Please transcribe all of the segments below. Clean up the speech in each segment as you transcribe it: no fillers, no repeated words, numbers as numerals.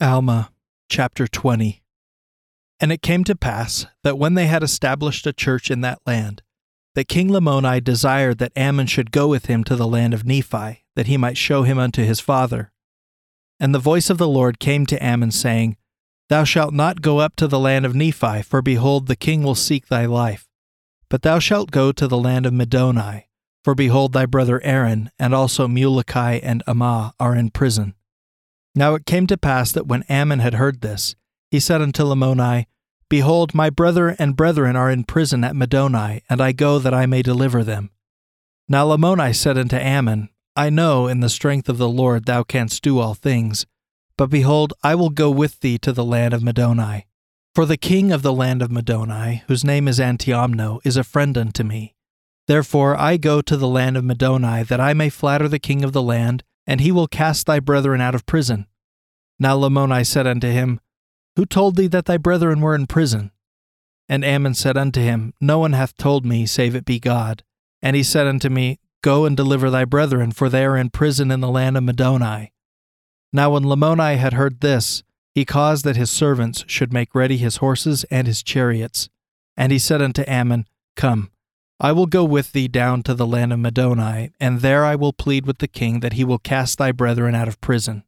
Alma, chapter 20. And it came to pass, that when they had established a church in that land, that King Lamoni desired that Ammon should go with him to the land of Nephi, that he might show him unto his father. And the voice of the Lord came to Ammon, saying, Thou shalt not go up to the land of Nephi, for behold, the king will seek thy life. But thou shalt go to the land of Middoni, for behold, thy brother Aaron, and also Muleki and Ammah, are in prison. Now it came to pass that when Ammon had heard this, he said unto Lamoni, Behold, my brother and brethren are in prison at Middoni, and I go that I may deliver them. Now Lamoni said unto Ammon, I know in the strength of the Lord thou canst do all things, but behold, I will go with thee to the land of Middoni. For the king of the land of Middoni, whose name is Antiomno, is a friend unto me. Therefore I go to the land of Middoni, that I may flatter the king of the land, and he will cast thy brethren out of prison. Now Lamoni said unto him, Who told thee that thy brethren were in prison? And Ammon said unto him, No one hath told me, save it be God. And he said unto me, Go and deliver thy brethren, for they are in prison in the land of Middoni. Now when Lamoni had heard this, he caused that his servants should make ready his horses and his chariots. And he said unto Ammon, Come, I will go with thee down to the land of Middoni, and there I will plead with the king that he will cast thy brethren out of prison.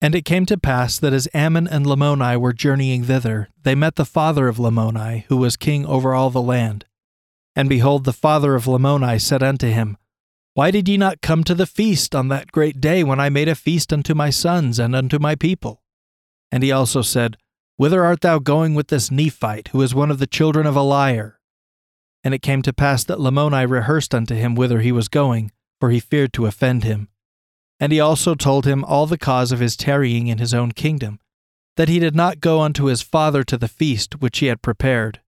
And it came to pass that as Ammon and Lamoni were journeying thither, they met the father of Lamoni, who was king over all the land. And behold, the father of Lamoni said unto him, Why did ye not come to the feast on that great day when I made a feast unto my sons and unto my people? And he also said, Whither art thou going with this Nephite, who is one of the children of a liar? And it came to pass that Lamoni rehearsed unto him whither he was going, for he feared to offend him. And he also told him all the cause of his tarrying in his own kingdom, that he did not go unto his father to the feast which he had prepared.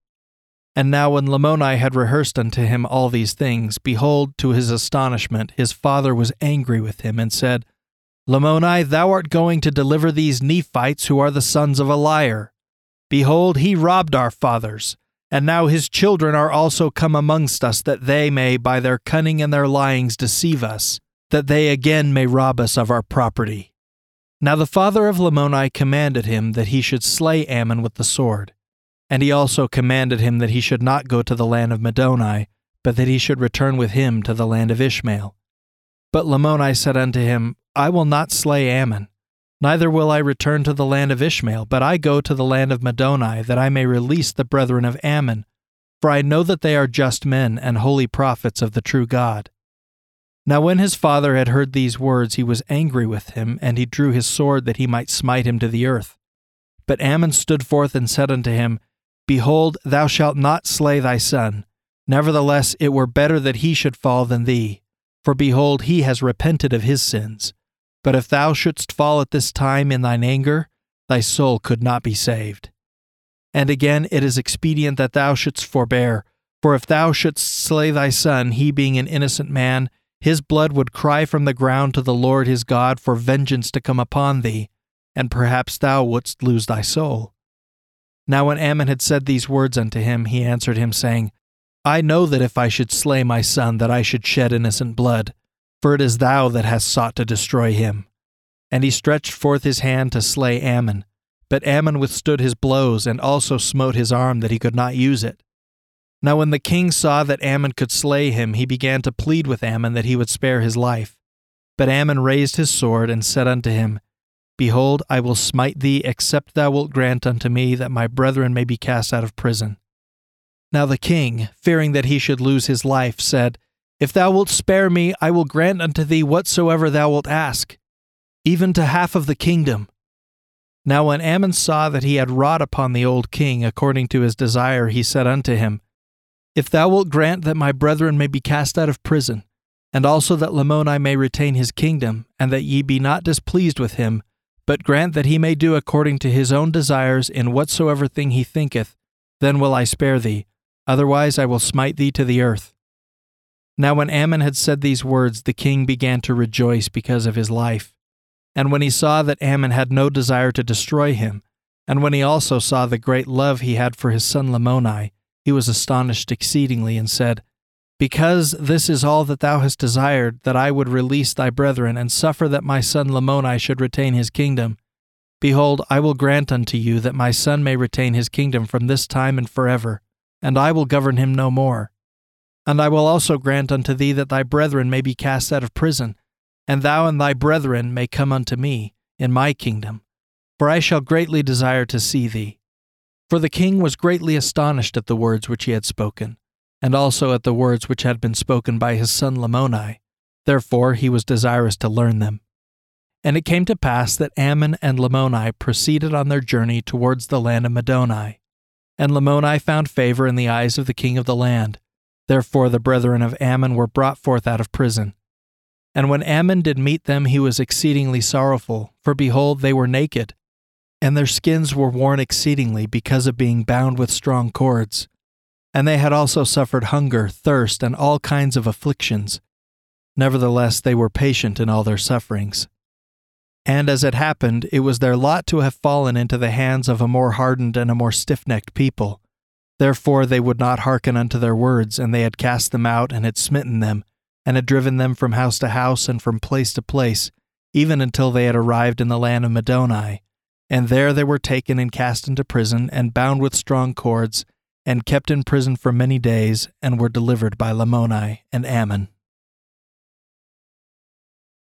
And now when Lamoni had rehearsed unto him all these things, behold, to his astonishment, his father was angry with him, and said, Lamoni, thou art going to deliver these Nephites, who are the sons of a liar. Behold, he robbed our fathers. And now his children are also come amongst us, that they may, by their cunning and their lyings, deceive us, that they again may rob us of our property. Now the father of Lamoni commanded him that he should slay Ammon with the sword. And he also commanded him that he should not go to the land of Middoni, but that he should return with him to the land of Ishmael. But Lamoni said unto him, I will not slay Ammon. Neither will I return to the land of Ishmael, but I go to the land of Middoni, that I may release the brethren of Ammon, for I know that they are just men and holy prophets of the true God. Now when his father had heard these words, he was angry with him, and he drew his sword that he might smite him to the earth. But Ammon stood forth and said unto him, Behold, thou shalt not slay thy son. Nevertheless, it were better that he should fall than thee, for behold, he has repented of his sins. But if thou shouldst fall at this time in thine anger, thy soul could not be saved. And again it is expedient that thou shouldst forbear, for if thou shouldst slay thy son, he being an innocent man, his blood would cry from the ground to the Lord his God for vengeance to come upon thee, and perhaps thou wouldst lose thy soul. Now when Ammon had said these words unto him, he answered him, saying, I know that if I should slay my son, that I should shed innocent blood. For it is thou that hast sought to destroy him. And he stretched forth his hand to slay Ammon. But Ammon withstood his blows, and also smote his arm that he could not use it. Now when the king saw that Ammon could slay him, he began to plead with Ammon that he would spare his life. But Ammon raised his sword, and said unto him, Behold, I will smite thee, except thou wilt grant unto me that my brethren may be cast out of prison. Now the king, fearing that he should lose his life, said, If thou wilt spare me, I will grant unto thee whatsoever thou wilt ask, even to half of the kingdom. Now when Ammon saw that he had wrought upon the old king according to his desire, he said unto him, If thou wilt grant that my brethren may be cast out of prison, and also that Lamoni may retain his kingdom, and that ye be not displeased with him, but grant that he may do according to his own desires in whatsoever thing he thinketh, then will I spare thee, otherwise I will smite thee to the earth. Now when Ammon had said these words, the king began to rejoice because of his life. And when he saw that Ammon had no desire to destroy him, and when he also saw the great love he had for his son Lamoni, he was astonished exceedingly, and said, Because this is all that thou hast desired, that I would release thy brethren, and suffer that my son Lamoni should retain his kingdom, Behold, I will grant unto you that my son may retain his kingdom from this time and forever, and I will govern him no more. And I will also grant unto thee that thy brethren may be cast out of prison, and thou and thy brethren may come unto me in my kingdom, for I shall greatly desire to see thee. For the king was greatly astonished at the words which he had spoken, and also at the words which had been spoken by his son Lamoni. Therefore he was desirous to learn them. And it came to pass that Ammon and Lamoni proceeded on their journey towards the land of Middoni. And Lamoni found favor in the eyes of the king of the land. Therefore the brethren of Ammon were brought forth out of prison. And when Ammon did meet them, he was exceedingly sorrowful, for behold, they were naked, and their skins were worn exceedingly because of being bound with strong cords. And they had also suffered hunger, thirst, and all kinds of afflictions. Nevertheless, they were patient in all their sufferings. And as it happened, it was their lot to have fallen into the hands of a more hardened and a more stiff-necked people. Therefore they would not hearken unto their words, and they had cast them out, and had smitten them, and had driven them from house to house and from place to place, even until they had arrived in the land of Middoni. And there they were taken and cast into prison, and bound with strong cords, and kept in prison for many days, and were delivered by Lamoni and Ammon.